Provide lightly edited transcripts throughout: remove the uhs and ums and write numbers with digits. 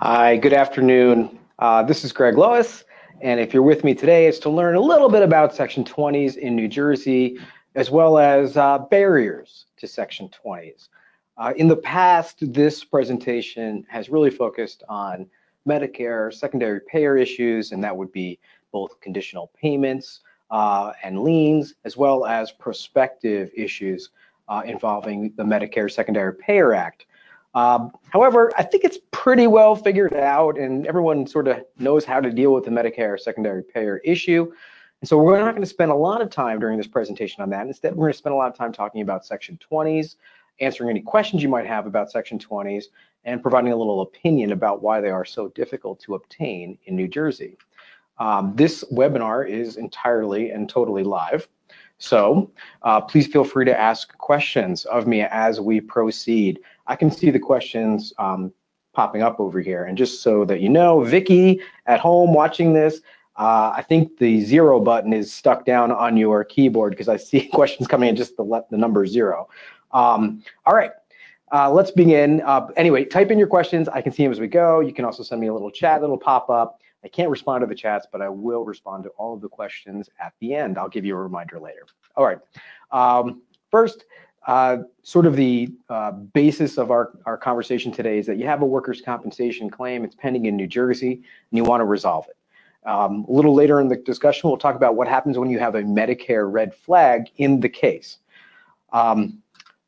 Hi, good afternoon. This is Greg Lois, and if you're with me today, it's to learn a little bit about Section 20s in New Jersey, as well as barriers to Section 20s. In the past, this presentation has really focused on Medicare secondary payer issues, and that would be both conditional payments and liens, as well as prospective issues involving the Medicare Secondary Payer Act. However, I think it's pretty well figured out, and everyone sort of knows how to deal with the Medicare secondary payer issue. And so we're not going to spend a lot of time during this presentation on that. Instead, we're going to spend a lot of time talking about Section 20s, answering any questions you might have about Section 20s, and providing a little opinion about why they are so difficult to obtain in New Jersey. This webinar is entirely and totally live, so please feel free to ask questions of me as we proceed. I can see the questions popping up over here, and just so that you know, Vicky at home watching this, I think the 0 button is stuck down on your keyboard because I see questions coming in just the number 0. All right. Let's begin. Anyway, type in your questions. I can see them as we go. You can also send me a little chat that'll pop up. I can't respond to the chats, but I will respond to all of the questions at the end. I'll give you a reminder later. All right. First, sort of the basis of our conversation today is that you have a workers' compensation claim. It's pending in New Jersey, and you want to resolve it. A little later in the discussion, we'll talk about what happens when you have a Medicare red flag in the case.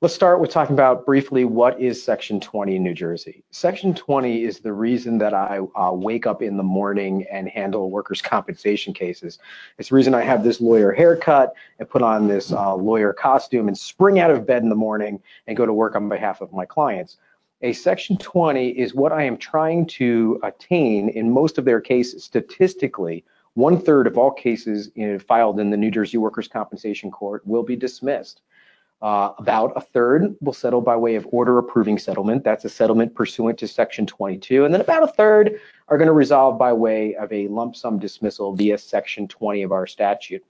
Let's start with talking about briefly what is Section 20 in New Jersey. Section 20 is the reason that I wake up in the morning and handle workers' compensation cases. It's the reason I have this lawyer haircut and put on this lawyer costume and spring out of bed in the morning and go to work on behalf of my clients. A Section 20 is what I am trying to attain in most of their cases. Statistically, 1/3 of all cases filed in the New Jersey Workers' Compensation Court will be dismissed. About 1/3 will settle by way of order approving settlement. That's a settlement pursuant to Section 22. And then about 1/3 are going to resolve by way of a lump sum dismissal via Section 20 of our statute.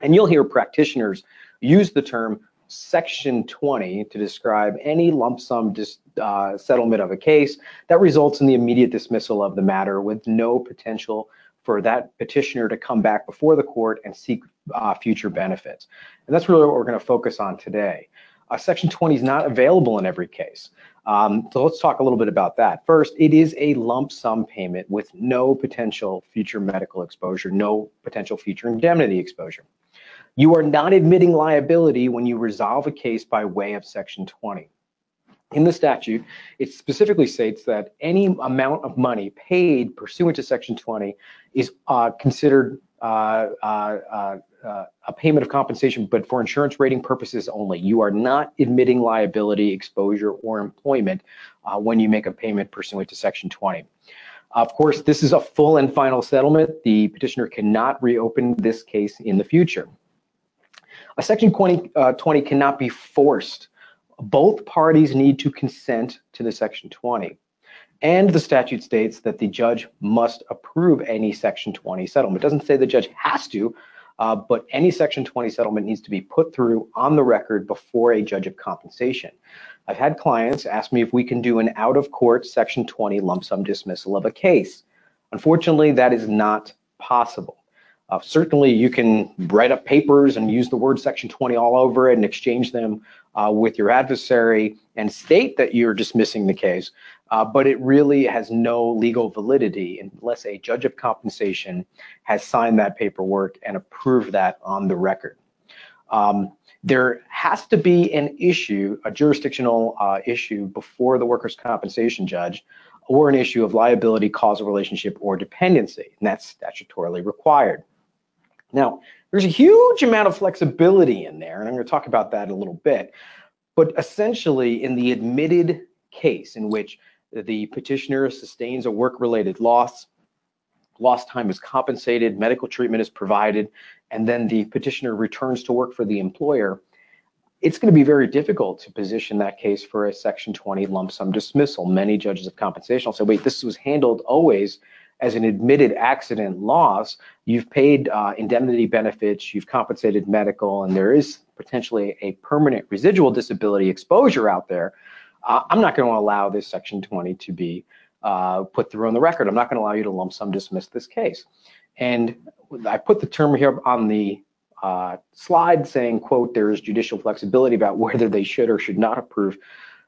And you'll hear practitioners use the term Section 20 to describe any lump sum settlement of a case that results in the immediate dismissal of the matter with no potential for that petitioner to come back before the court and seek future benefits. And that's really what we're going to focus on today. Section 20 is not available in every case. So let's talk a little bit about that. First, it is a lump sum payment with no potential future medical exposure, no potential future indemnity exposure. You are not admitting liability when you resolve a case by way of Section 20. In the statute, it specifically states that any amount of money paid pursuant to Section 20 is considered a payment of compensation, but for insurance rating purposes only. You are not admitting liability, exposure, or employment when you make a payment pursuant to Section 20. Of course, this is a full and final settlement. The petitioner cannot reopen this case in the future. A Section 20 cannot be forced. Both parties need to consent to the Section 20, and the statute states that the judge must approve any Section 20 settlement. It doesn't say the judge has to, but any Section 20 settlement needs to be put through on the record before a judge of compensation. I've had clients ask me if we can do an out-of-court Section 20 lump sum dismissal of a case. Unfortunately, that is not possible. Certainly, you can write up papers and use the word Section 20 all over it and exchange them with your adversary and state that you're dismissing the case, but it really has no legal validity unless a judge of compensation has signed that paperwork and approved that on the record. There has to be an issue, a jurisdictional issue, before the workers' compensation judge, or an issue of liability, causal relationship, or dependency, and that's statutorily required. Now, there's a huge amount of flexibility in there, and I'm going to talk about that a little bit, but essentially in the admitted case in which the petitioner sustains a work-related loss, lost time is compensated, medical treatment is provided, and then the petitioner returns to work for the employer, it's going to be very difficult to position that case for a Section 20 lump sum dismissal. Many judges of compensation will say, wait, this was handled always as an admitted accident loss. You've paid indemnity benefits, you've compensated medical, and there is potentially a permanent residual disability exposure out there. I'm not going to allow this Section 20 to be put through on the record. I'm not going to allow you to lump sum dismiss this case. And I put the term here on the slide saying, quote, there is judicial flexibility about whether they should or should not approve.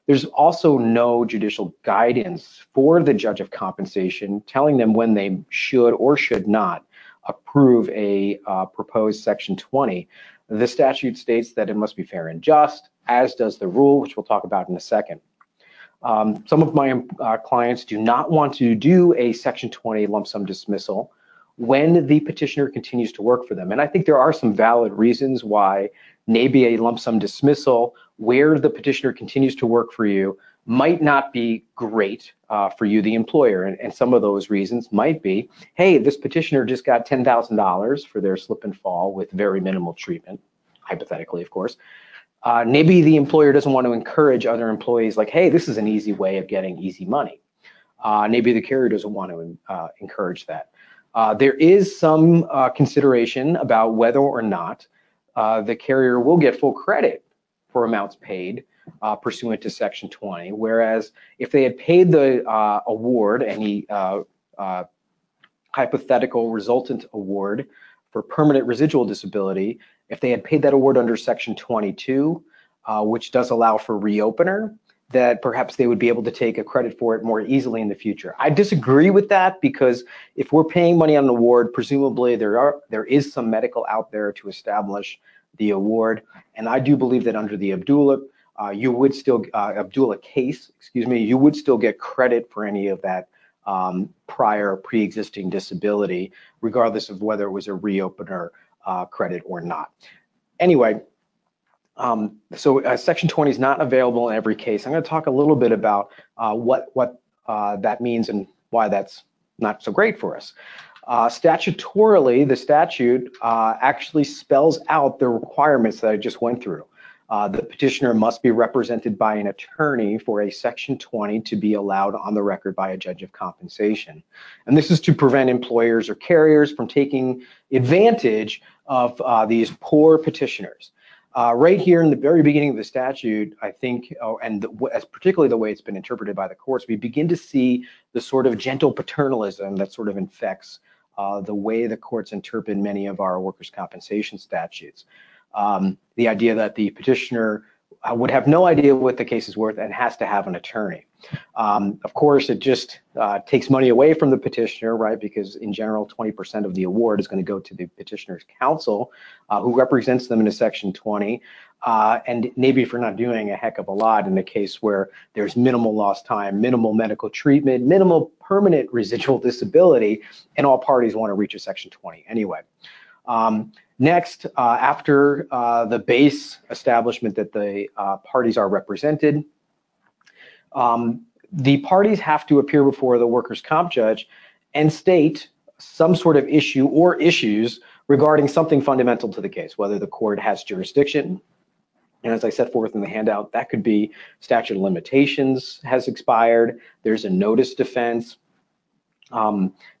There's also no judicial guidance for the judge of compensation telling them when they should or should not approve a proposed Section 20. The statute states that it must be fair and just, as does the rule, which we'll talk about in a second. Some of my clients do not want to do a Section 20 lump sum dismissal when the petitioner continues to work for them. And I think there are some valid reasons why maybe a lump sum dismissal where the petitioner continues to work for you might not be great for you, the employer. And some of those reasons might be, hey, this petitioner just got $10,000 for their slip and fall with very minimal treatment, hypothetically, of course. Maybe the employer doesn't want to encourage other employees like, hey, this is an easy way of getting easy money. Maybe the carrier doesn't want to encourage that. There is some consideration about whether or not the carrier will get full credit for amounts paid pursuant to Section 20, whereas if they had paid the award, any hypothetical resultant award for permanent residual disability, if they had paid that award under Section 22, which does allow for reopener, that perhaps they would be able to take a credit for it more easily in the future. I disagree with that, because if we're paying money on an award, presumably there is some medical out there to establish the award. And I do believe that under the Abdullah case, you would still get credit for any of that prior pre-existing disability, regardless of whether it was a reopener credit or not. Anyway, so Section 20 is not available in every case. I'm going to talk a little bit about what that means and why that's not so great for us. Statutorily, the statute actually spells out the requirements that I just went through. The petitioner must be represented by an attorney for a Section 20 to be allowed on the record by a judge of compensation. And this is to prevent employers or carriers from taking advantage of these poor petitioners. Right here in the very beginning of the statute, I think, and particularly the way it's been interpreted by the courts, we begin to see the sort of gentle paternalism that sort of infects the way the courts interpret many of our workers' compensation statutes. The idea that the petitioner would have no idea what the case is worth and has to have an attorney. Of course, it just takes money away from the petitioner, right? Because in general, 20% of the award is going to go to the petitioner's counsel, who represents them in a Section 20. And maybe if we're not doing a heck of a lot in a case where there's minimal lost time, minimal medical treatment, minimal permanent residual disability, and all parties want to reach a Section 20 anyway. Next, after the base establishment that the parties are represented, the parties have to appear before the workers' comp judge and state some sort of issue or issues regarding something fundamental to the case, whether the court has jurisdiction. And as I set forth in the handout, that could be statute of limitations has expired, there's a notice defense,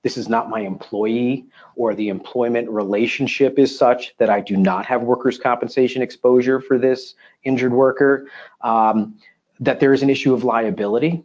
this is not my employee, or the employment relationship is such that I do not have workers' compensation exposure for this injured worker, that there is an issue of liability.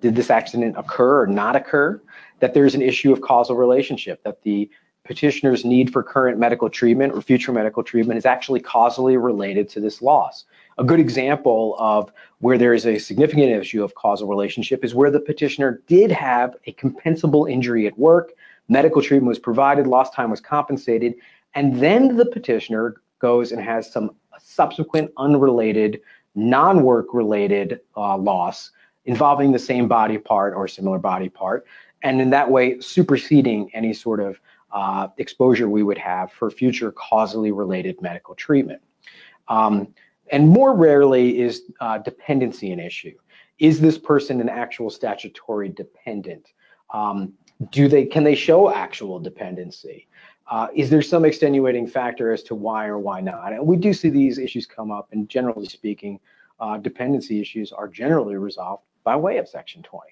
Did this accident occur or not occur? That there is an issue of causal relationship, that the petitioner's need for current medical treatment or future medical treatment is actually causally related to this loss. A good example of where there is a significant issue of causal relationship is where the petitioner did have a compensable injury at work, medical treatment was provided, lost time was compensated, and then the petitioner goes and has some subsequent unrelated, non-work related loss involving the same body part or similar body part, and in that way superseding any sort of exposure we would have for future causally related medical treatment. And more rarely is dependency an issue. Is this person an actual statutory dependent? Can they show actual dependency? Is there some extenuating factor as to why or why not? And we do see these issues come up, and generally speaking, dependency issues are generally resolved by way of Section 20.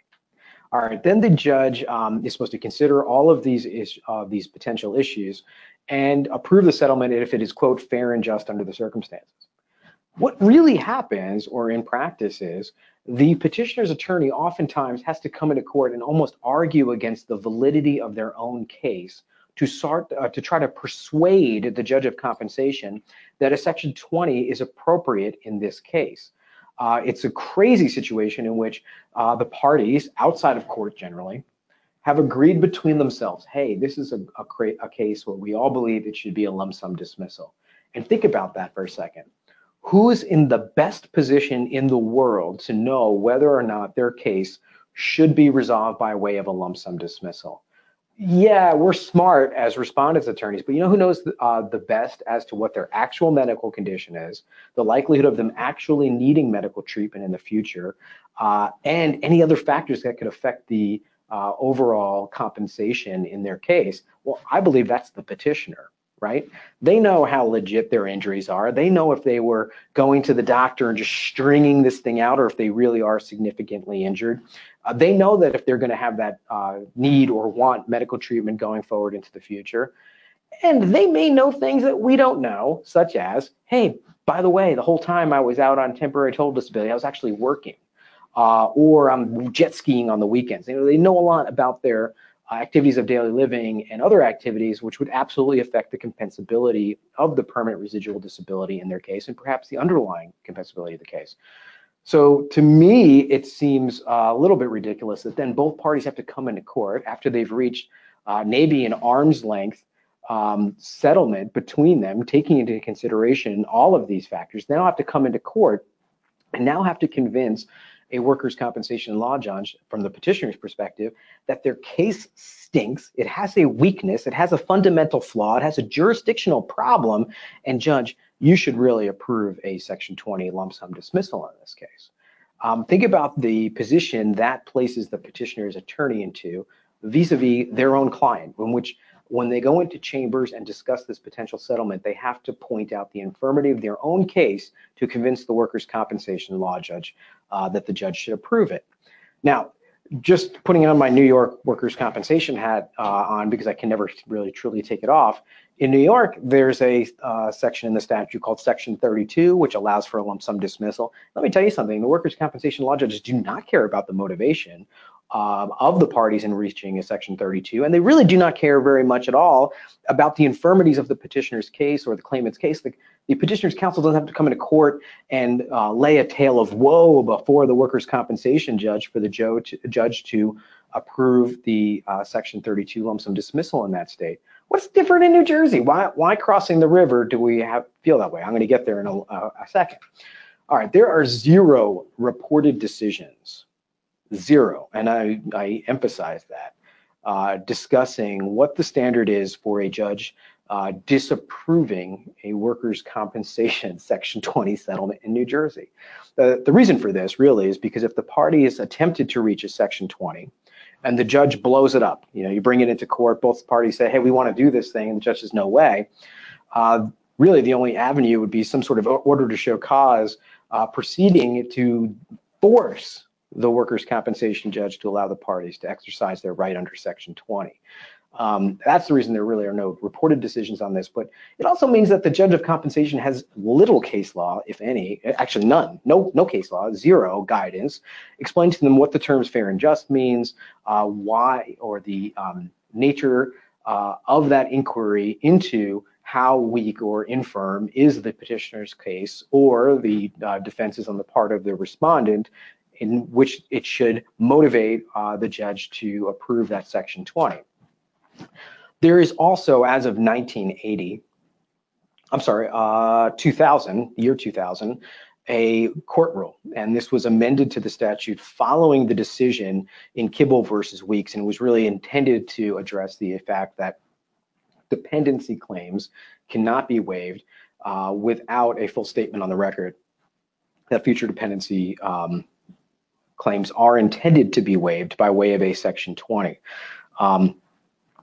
All right, then the judge is supposed to consider all of these potential issues and approve the settlement if it is, quote, fair and just under the circumstances. What really happens, or in practice, is the petitioner's attorney oftentimes has to come into court and almost argue against the validity of their own case to try to persuade the judge of compensation that a Section 20 is appropriate in this case. It's a crazy situation in which the parties, outside of court generally, have agreed between themselves, hey, this is a case where we all believe it should be a lump sum dismissal. And think about that for a second. Who's in the best position in the world to know whether or not their case should be resolved by way of a lump sum dismissal? Yeah, we're smart as respondents' attorneys, but you know who knows the best as to what their actual medical condition is, the likelihood of them actually needing medical treatment in the future, and any other factors that could affect the overall compensation in their case? Well, I believe that's the petitioner, right? They know how legit their injuries are. They know if they were going to the doctor and just stringing this thing out or if they really are significantly injured. They know that if they're going to have that need or want medical treatment going forward into the future. And they may know things that we don't know, such as, hey, by the way, the whole time I was out on temporary total disability, I was actually working, or I'm jet skiing on the weekends. You know, they know a lot about their activities of daily living and other activities which would absolutely affect the compensability of the permanent residual disability in their case and perhaps the underlying compensability of the case. So to me, it seems a little bit ridiculous that then both parties have to come into court after they've reached maybe an arm's length settlement between them, taking into consideration all of these factors. They now have to come into court and now have to convince a workers' compensation law judge from the petitioner's perspective that their case stinks, it has a weakness, it has a fundamental flaw, it has a jurisdictional problem, and judge, you should really approve a Section 20 lump sum dismissal in this case. Think about the position that places the petitioner's attorney into vis-a-vis their own client, in which when they go into chambers and discuss this potential settlement, they have to point out the infirmity of their own case to convince the workers' compensation law judge that the judge should approve it. Now, just putting on my New York workers' compensation hat on, because I can never really truly take it off, in New York, there's a section in the statute called Section 32, which allows for a lump sum dismissal. Let me tell you something, the workers' compensation law judges do not care about the motivation of the parties in reaching a Section 32, and they really do not care very much at all about the infirmities of the petitioner's case or the claimant's case. The petitioner's counsel doesn't have to come into court and lay a tale of woe before the workers' compensation judge for the judge to approve the Section 32 lump sum dismissal in that state. What's different in New Jersey? Why crossing the river do we feel that way? I'm going to get there in a second. All right, there are zero reported decisions. Zero, and I emphasize that, discussing what the standard is for a judge disapproving a workers' compensation Section 20 settlement in New Jersey. The reason for this really is because if the party has attempted to reach a Section 20 and the judge blows it up, you know, you bring it into court, both parties say, hey, we want to do this thing, and the judge says, no way, really the only avenue would be some sort of order to show cause proceeding to force the workers' compensation judge to allow the parties to exercise their right under Section 20. That's the reason there really are no reported decisions on this, but it also means that the judge of compensation has little case law, if any, actually none, no case law, zero guidance, explain to them what the terms fair and just means, why, or the nature of that inquiry into how weak or infirm is the petitioner's case or the defenses on the part of the respondent in which it should motivate the judge to approve that Section 20. There is also, as of 2000, a court rule, and this was amended to the statute following the decision in Kibble versus Weeks, and was really intended to address the fact that dependency claims cannot be waived without a full statement on the record that future dependency claims are intended to be waived by way of a Section 20.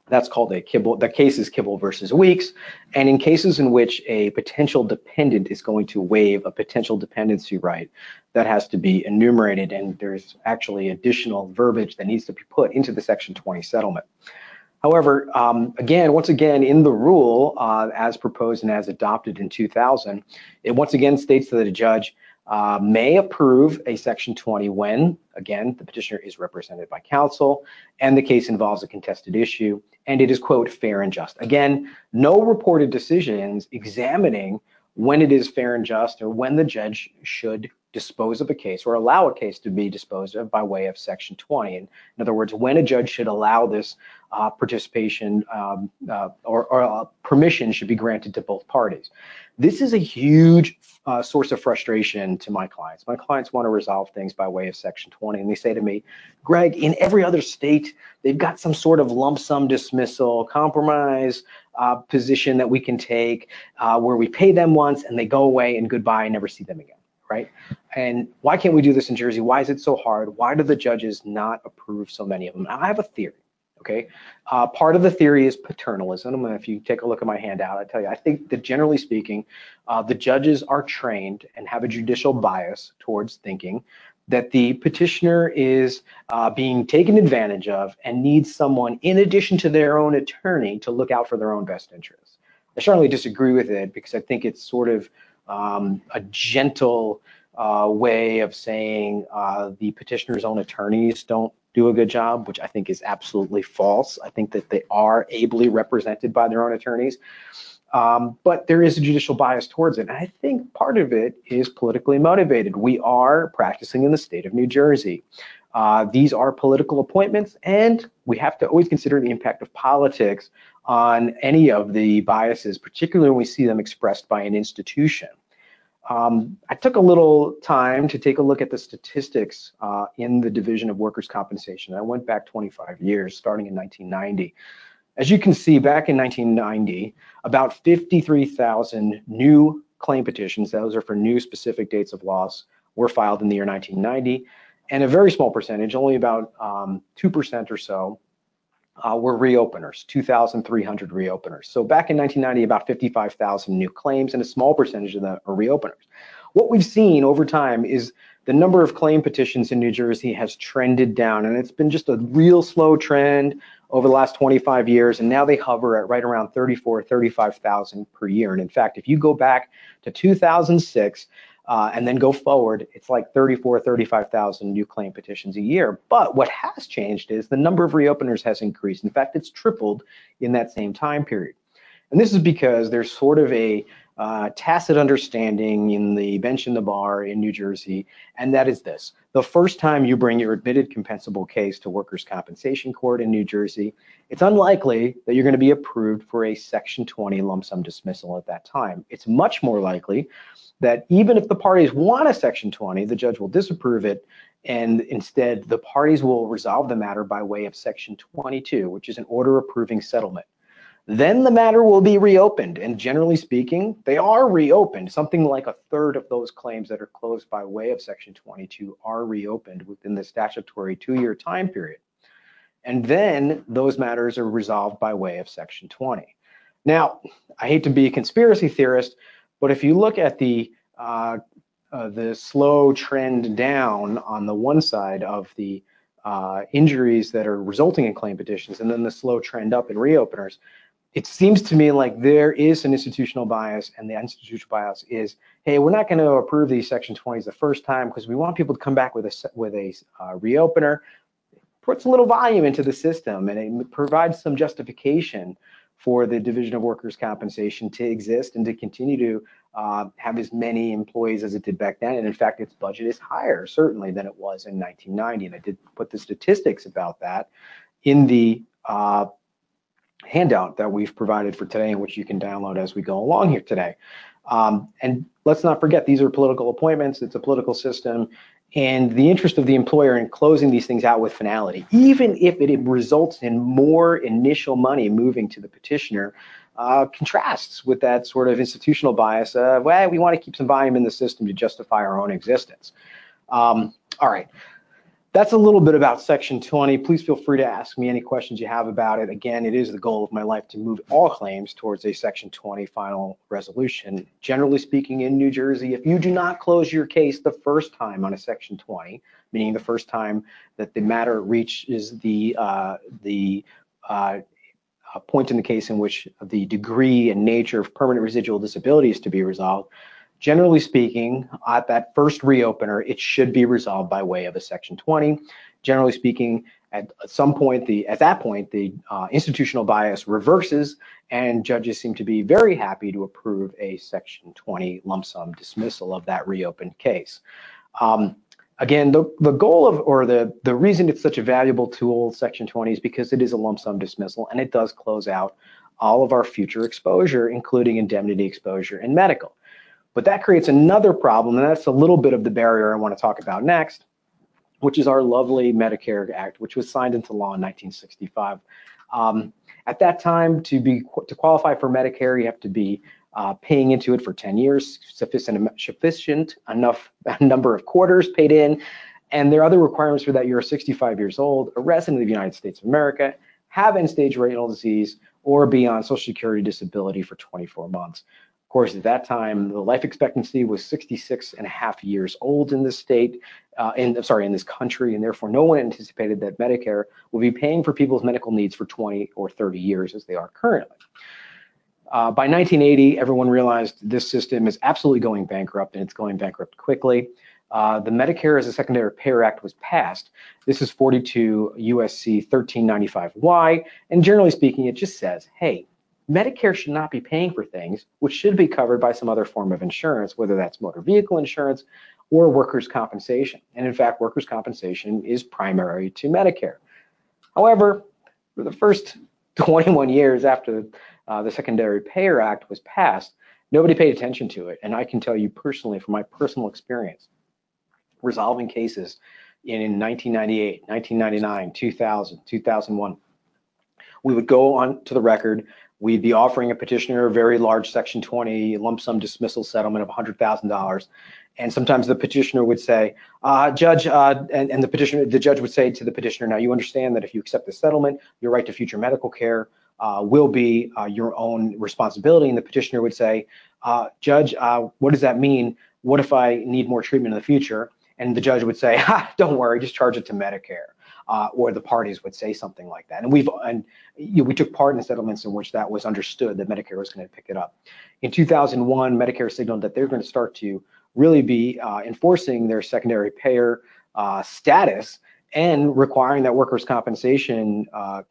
That's called a Kibble. The case is Kibble versus Weeks, and in cases in which a potential dependent is going to waive a potential dependency right, that has to be enumerated, and there's actually additional verbiage that needs to be put into the Section 20 settlement. However, once again, in the rule as proposed and as adopted in 2000, it once again states that a judge may approve a Section 20 when, again, the petitioner is represented by counsel and the case involves a contested issue and it is, quote, fair and just. Again, no reported decisions examining when it is fair and just or when the judge should dispose of a case or allow a case to be disposed of by way of Section 20. In other words, when a judge should allow this participation or permission should be granted to both parties. This is a huge source of frustration to my clients. My clients want to resolve things by way of Section 20, and they say to me, Greg, in every other state, they've got some sort of lump sum dismissal, compromise position that we can take where we pay them once and they go away and goodbye and never see them again. Right? And why can't we do this in Jersey? Why is it so hard? Why do the judges not approve so many of them? I have a theory, okay? Part of the theory is paternalism. And if you take a look at my handout, I tell you, I think that generally speaking, the judges are trained and have a judicial bias towards thinking that the petitioner is being taken advantage of and needs someone in addition to their own attorney to look out for their own best interests. I strongly disagree with it because I think it's sort of a gentle way of saying the petitioner's own attorneys don't do a good job, which I think is absolutely false. I think that they are ably represented by their own attorneys, but there is a judicial bias towards it. And I think part of it is politically motivated. We are practicing in the state of New Jersey. These are political appointments, and we have to always consider the impact of politics on any of the biases, particularly when we see them expressed by an institution. I took a little time to take a look at the statistics in the Division of Workers' Compensation. I went back 25 years, starting in 1990. As you can see, back in 1990, about 53,000 new claim petitions, those are for new specific dates of loss, were filed in the year 1990. And a very small percentage, only about 2% or so, were reopeners, 2,300 reopeners. So back in 1990, about 55,000 new claims and a small percentage of them are reopeners. What we've seen over time is the number of claim petitions in New Jersey has trended down, and it's been just a real slow trend over the last 25 years, and now they hover at right around 34,000, 35,000 per year. And in fact, if you go back to 2006, and then go forward, it's like 34,000, 35,000 new claim petitions a year. But what has changed is the number of reopeners has increased. In fact, it's tripled in that same time period. And this is because there's sort of a tacit understanding in the bench and the bar in New Jersey, and that is this. The first time you bring your admitted compensable case to workers' compensation court in New Jersey, it's unlikely that you're going to be approved for a Section 20 lump sum dismissal at that time. It's much more likely that even if the parties want a Section 20, the judge will disapprove it, and instead the parties will resolve the matter by way of Section 22, which is an order approving settlement. Then the matter will be reopened, and generally speaking, they are reopened. Something like a third of those claims that are closed by way of Section 22 are reopened within the statutory two-year time period. And then those matters are resolved by way of Section 20. Now, I hate to be a conspiracy theorist, but if you look at the slow trend down on the one side of the injuries that are resulting in claim petitions and then the slow trend up in reopeners, it seems to me like there is an institutional bias, and the institutional bias is, hey, we're not going to approve these Section 20s the first time because we want people to come back with a reopener. It puts a little volume into the system, and it provides some justification for the Division of Workers' Compensation to exist and to continue to have as many employees as it did back then. And in fact, its budget is higher, certainly, than it was in 1990. And I did put the statistics about that in the handout that we've provided for today, which you can download as we go along here today. And let's not forget, these are political appointments. It's a political system. And the interest of the employer in closing these things out with finality, even if it results in more initial money moving to the petitioner, contrasts with that sort of institutional bias of, well, we want to keep some volume in the system to justify our own existence. All right. That's a little bit about Section 20. Please feel free to ask me any questions you have about it. Again, it is the goal of my life to move all claims towards a Section 20 final resolution. Generally speaking, in New Jersey, if you do not close your case the first time on a Section 20, meaning the first time that the matter reaches the point in the case in which the degree and nature of permanent residual disability is to be resolved, Generally speaking, at that first reopener, it should be resolved by way of a Section 20. Generally speaking, at some point, the institutional bias reverses, and judges seem to be very happy to approve a Section 20 lump sum dismissal of that reopened case. Again, the goal of, or the reason it's such a valuable tool, Section 20, is because it is a lump sum dismissal, and it does close out all of our future exposure, including indemnity exposure and medical. But that creates another problem, and that's a little bit of the barrier I want to talk about next, which is our lovely Medicare Act, which was signed into law in 1965. At that time, to qualify for Medicare, you have to be paying into it for 10 years, sufficient enough number of quarters paid in, and there are other requirements for that. You're 65 years old, a resident of the United States of America, have end-stage renal disease, or be on Social Security disability for 24 months. Of course, at that time, the life expectancy was 66 and a half years old in this state, in this country, and therefore no one anticipated that Medicare would be paying for people's medical needs for 20 or 30 years as they are currently. By 1980, everyone realized this system is absolutely going bankrupt, and it's going bankrupt quickly. The Medicare as a Secondary Payer Act was passed. This is 42 USC 1395Y, and generally speaking, it just says, hey, Medicare should not be paying for things which should be covered by some other form of insurance, whether that's motor vehicle insurance or workers' compensation. And in fact, workers' compensation is primary to Medicare. However, for the first 21 years after the Secondary Payer Act was passed, nobody paid attention to it. And I can tell you personally, from my personal experience, resolving cases in 1998, 1999, 2000, 2001, we would go on to the record. We'd be offering a petitioner a very large Section 20 lump sum dismissal settlement of $100,000. And sometimes the petitioner would say, Judge, the judge would say to the petitioner, now you understand that if you accept the settlement, your right to future medical care will be your own responsibility. And the petitioner would say, Judge, what does that mean? What if I need more treatment in the future? And the judge would say, ha, don't worry, just charge it to Medicare. Or the parties would say something like that. And we took part in settlements in which that was understood, that Medicare was going to pick it up. In 2001, Medicare signaled that they're going to start to really be enforcing their secondary payer status and requiring that workers' compensation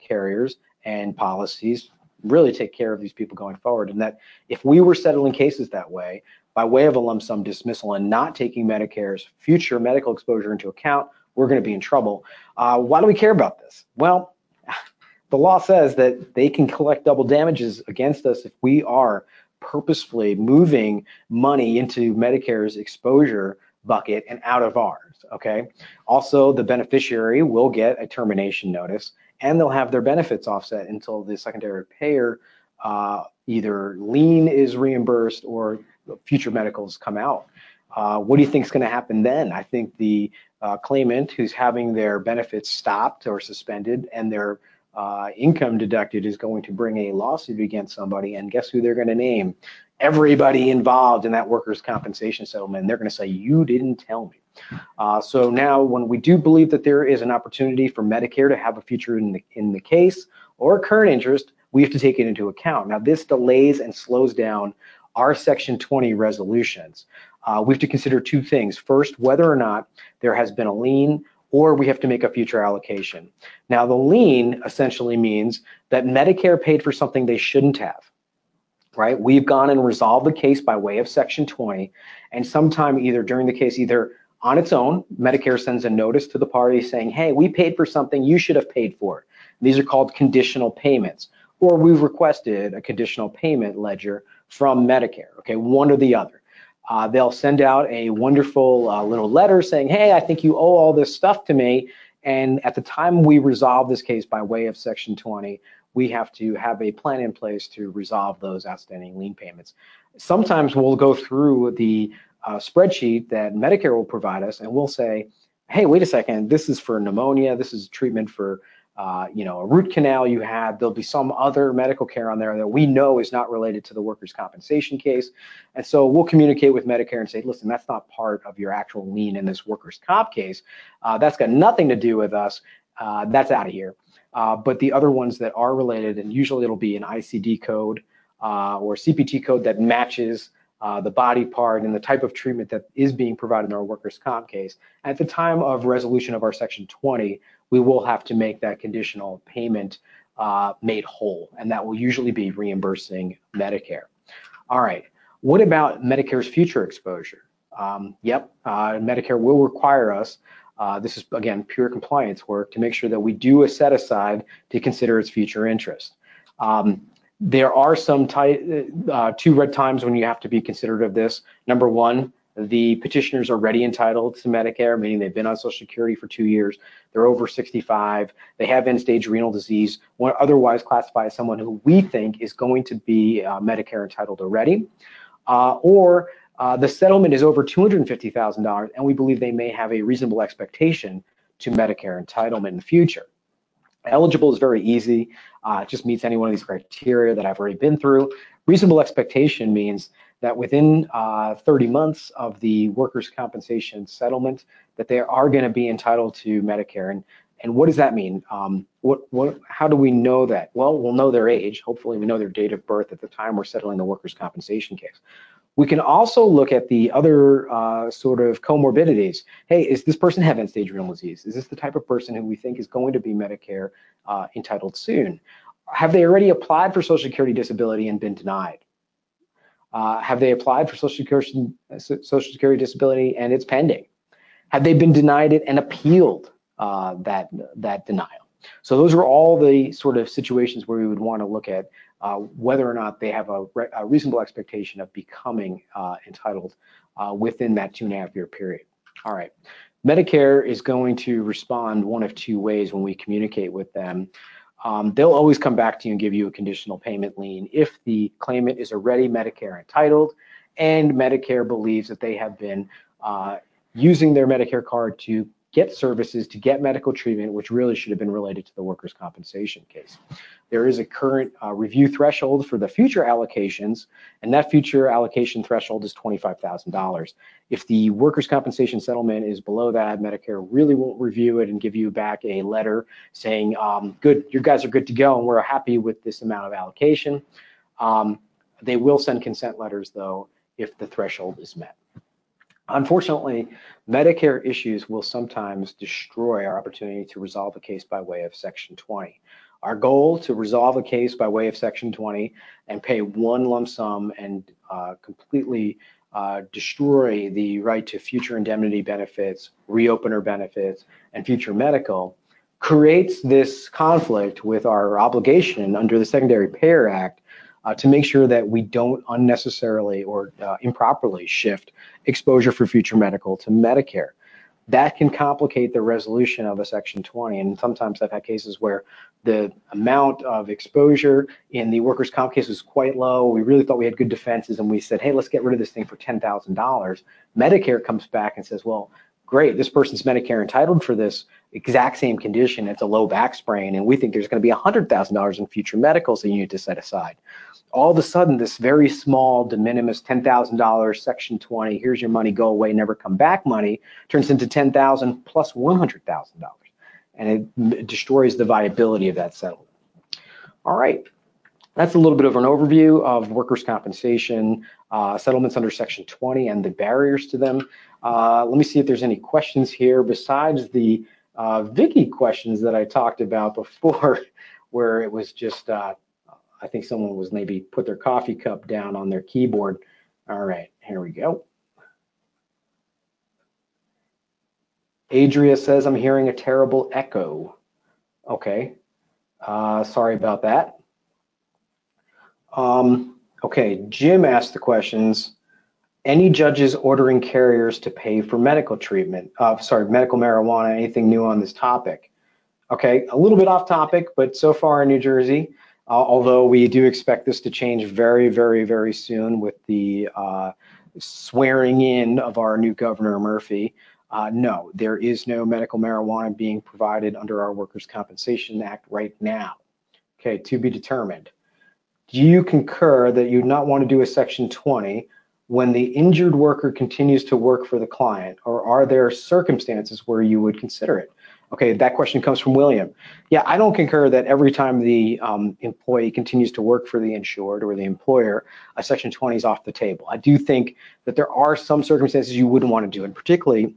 carriers and policies really take care of these people going forward. And that if we were settling cases that way, by way of a lump sum dismissal and not taking Medicare's future medical exposure into account, we're going to be in trouble. Why do we care about this? Well, the law says that they can collect double damages against us if we are purposefully moving money into Medicare's exposure bucket and out of ours, okay? Also, the beneficiary will get a termination notice, and they'll have their benefits offset until the secondary payer either lien is reimbursed or future medicals come out. What do you think is going to happen then? I think the claimant who's having their benefits stopped or suspended and their income deducted is going to bring a lawsuit against somebody, and guess who they're going to name? Everybody involved in that workers' compensation settlement. They're going to say, you didn't tell me. So now when we do believe that there is an opportunity for Medicare to have a future in the case or current interest, we have to take it into account. Now, this delays and slows down our Section 20 resolutions. We have to consider two things. First, whether or not there has been a lien, or we have to make a future allocation. Now, the lien essentially means that Medicare paid for something they shouldn't have, right? We've gone and resolved the case by way of Section 20, and sometime either during the case, either on its own, Medicare sends a notice to the party saying, hey, we paid for something you should have paid for. These are called conditional payments, or we've requested a conditional payment ledger from Medicare, okay, one or the other. They'll send out a wonderful little letter saying, hey, I think you owe all this stuff to me, and at the time we resolve this case by way of Section 20, we have to have a plan in place to resolve those outstanding lien payments. Sometimes we'll go through the spreadsheet that Medicare will provide us, and we'll say, hey, wait a second, this is for pneumonia, this is treatment for a root canal you had, there'll be some other medical care on there that we know is not related to the workers' compensation case. And so we'll communicate with Medicare and say, listen, that's not part of your actual lien in this workers' comp case. That's got nothing to do with us. That's out of here. But the other ones that are related, and usually it'll be an ICD code or CPT code that matches the body part, and the type of treatment that is being provided in our workers' comp case. At the time of resolution of our Section 20, we will have to make that conditional payment made whole, and that will usually be reimbursing Medicare. All right, what about Medicare's future exposure? Medicare will require us, this is again pure compliance work, to make sure that we do a set aside to consider its future interest. There are some two red times when you have to be considerate of this. Number one, the petitioners are already entitled to Medicare, meaning they've been on Social Security for 2 years, they're over 65, they have end-stage renal disease, or otherwise classified as someone who we think is going to be Medicare entitled already, or the settlement is over $250,000 and we believe they may have a reasonable expectation to Medicare entitlement in the future. Eligible is very easy, just meets any one of these criteria that I've already been through. Reasonable expectation means that within 30 months of the workers' compensation settlement, that they are going to be entitled to Medicare. And what does that mean? How do we know that? Well, we'll know their age. Hopefully we know their date of birth at the time we're settling the workers' compensation case. We can also look at the other sort of comorbidities. Hey, is this person have end-stage renal disease? Is this the type of person who we think is going to be Medicare entitled soon? Have they already applied for Social Security disability and been denied? Have they applied for Social Security disability and it's pending? Have they been denied it and appealed that denial? So those are all the sort of situations where we would want to look at whether or not they have a reasonable expectation of becoming entitled within that 2.5 year period. All right, Medicare is going to respond one of two ways when we communicate with them. They'll always come back to you and give you a conditional payment lien if the claimant is already Medicare entitled and Medicare believes that they have been using their Medicare card to get services, to get medical treatment, which really should have been related to the workers' compensation case. There is a current review threshold for the future allocations, and that future allocation threshold is $25,000. If the workers' compensation settlement is below that, Medicare really won't review it and give you back a letter saying, good, you guys are good to go and we're happy with this amount of allocation. They will send consent letters though if the threshold is met. Unfortunately, Medicare issues will sometimes destroy our opportunity to resolve a case by way of Section 20. Our goal to resolve a case by way of Section 20 and pay one lump sum and completely destroy the right to future indemnity benefits, reopener benefits, and future medical creates this conflict with our obligation under the Secondary Payer Act to make sure that we don't unnecessarily or improperly shift exposure for future medical to Medicare. That can complicate the resolution of a Section 20, and sometimes I've had cases where the amount of exposure in the workers' comp case was quite low. We really thought we had good defenses, and we said, hey, let's get rid of this thing for $10,000. Medicare comes back and says, well, great, this person's Medicare entitled for this exact same condition. It's a low back sprain, and we think there's going to be $100,000 in future medicals that you need to set aside. All of a sudden, this very small, de minimis $10,000 Section 20, here's your money, go away, never come back money, turns into $10,000 plus $100,000, and it destroys the viability of that settlement. All right, that's a little bit of an overview of workers' compensation settlements under Section 20 and the barriers to them. Let me see if there's any questions here besides the Vicky questions that I talked about before, where it was just, I think someone was maybe put their coffee cup down on their keyboard. All right, here we go. Adria says, I'm hearing a terrible echo. Okay, sorry about that. Okay, Jim asked the questions. Any judges ordering carriers to pay for medical treatment? Medical marijuana, anything new on this topic? Okay, a little bit off topic, but so far in New Jersey, although we do expect this to change very, very, very soon with the swearing in of our new Governor Murphy, no, there is no medical marijuana being provided under our Workers' Compensation Act right now. Okay, to be determined. Do you concur that you'd not want to do a Section 20 when the injured worker continues to work for the client, or are there circumstances where you would consider it? Okay, that question comes from William. Yeah, I don't concur that every time the employee continues to work for the insured or the employer, Section 20 is off the table. I do think that there are some circumstances you wouldn't want to do, and particularly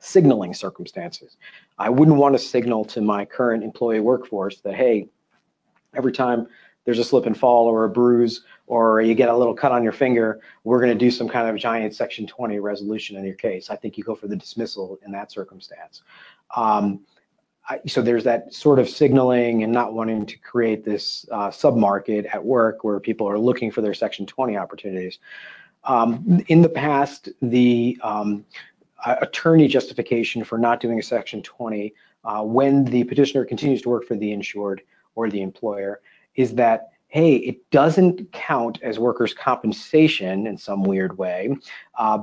signaling circumstances. I wouldn't want to signal to my current employee workforce that, hey, every time there's a slip and fall or a bruise or you get a little cut on your finger, we're going to do some kind of giant Section 20 resolution in your case. I think you go for the dismissal in that circumstance. So there's that sort of signaling and not wanting to create this sub-market at work where people are looking for their Section 20 opportunities. In the past, the attorney justification for not doing a Section 20 when the petitioner continues to work for the insured or the employer is that, hey, it doesn't count as workers' compensation in some weird way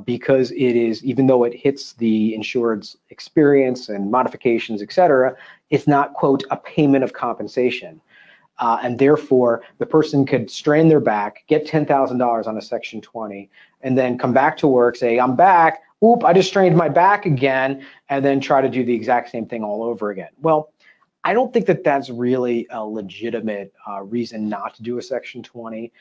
because it is, even though it hits the insured's experience and modifications, et cetera, it's not, quote, a payment of compensation. And therefore, the person could strain their back, get $10,000 on a Section 20, and then come back to work, say, I'm back, oop, I just strained my back again, and then try to do the exact same thing all over again. Well, I don't think that that's really a legitimate reason not to do a Section 20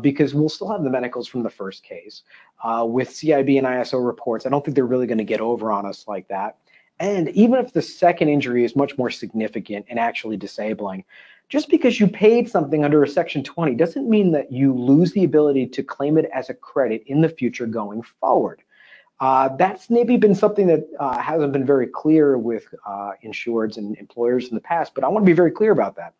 because we'll still have the medicals from the first case. With CIB and ISO reports, I don't think they're really going to get over on us like that. And even if the second injury is much more significant and actually disabling, just because you paid something under a Section 20 doesn't mean that you lose the ability to claim it as a credit in the future going forward. That's maybe been something that hasn't been very clear with insureds and employers in the past, but I want to be very clear about that.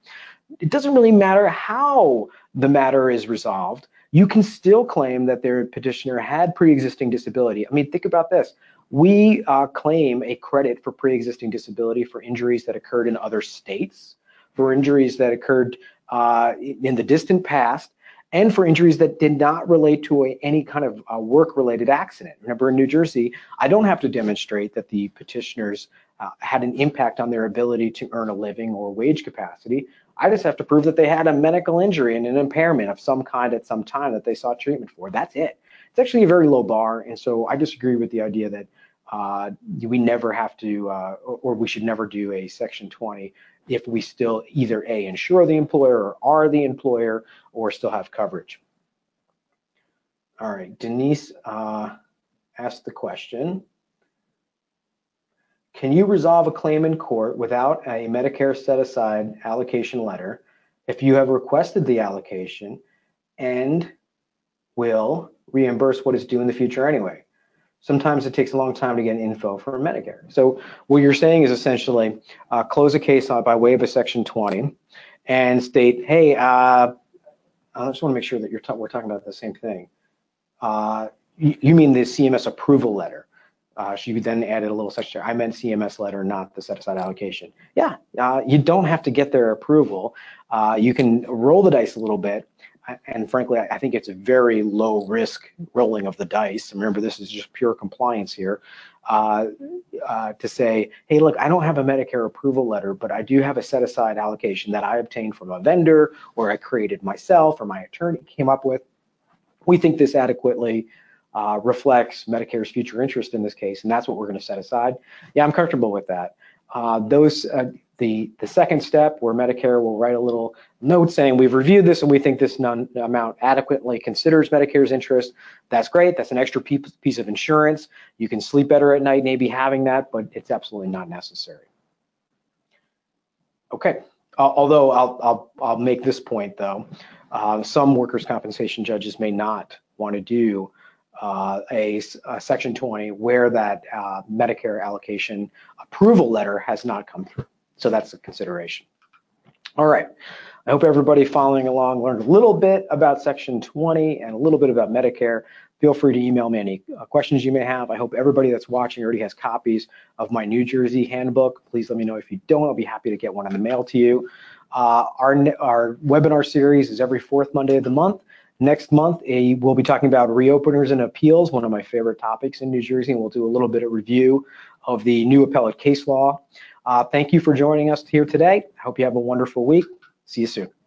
It doesn't really matter how the matter is resolved. You can still claim that their petitioner had pre-existing disability. I mean, think about this. We claim a credit for pre-existing disability for injuries that occurred in other states, for injuries that occurred in the distant past, and for injuries that did not relate to any kind of work-related accident. Remember, in New Jersey, I don't have to demonstrate that the petitioners had an impact on their ability to earn a living or wage capacity. I just have to prove that they had a medical injury and an impairment of some kind at some time that they sought treatment for. That's it. It's actually a very low bar, and so I disagree with the idea that we never have to, or we should never do a Section 20 if we still either A, insure the employer, or are the employer, or still have coverage. All right, Denise asked the question, can you resolve a claim in court without a Medicare set-aside allocation letter if you have requested the allocation and will reimburse what is due in the future anyway? Sometimes it takes a long time to get info from Medicare. So what you're saying is essentially close a case by way of a Section 20 and state, hey, I just want to make sure that we're talking about the same thing. You mean the CMS approval letter. She then added a little section. I meant CMS letter, not the set-aside allocation. Yeah, you don't have to get their approval. You can roll the dice a little bit. And frankly, I think it's a very low risk rolling of the dice. Remember, this is just pure compliance here to say, hey, look, I don't have a Medicare approval letter, but I do have a set aside allocation that I obtained from a vendor or I created myself or my attorney came up with. We think this adequately reflects Medicare's future interest in this case, and that's what we're going to set aside. Yeah, I'm comfortable with that. The second step where Medicare will write a little note saying we've reviewed this and we think this amount adequately considers Medicare's interest. That's great. That's an extra piece of insurance. You can sleep better at night maybe having that, but it's absolutely not necessary. Okay. Although I'll make this point though, some workers' compensation judges may not want to do a Section 20 where that Medicare allocation approval letter has not come through. So that's a consideration. All right, I hope everybody following along learned a little bit about Section 20 and a little bit about Medicare. Feel free to email me any questions you may have. I hope everybody that's watching already has copies of my New Jersey handbook. Please let me know if you don't. I'll be happy to get one in the mail to you. Our webinar series is every fourth Monday of the month. Next month, we'll be talking about reopeners and appeals, one of my favorite topics in New Jersey, and we'll do a little bit of review of the new appellate case law. Thank you for joining us here today. I hope you have a wonderful week. See you soon.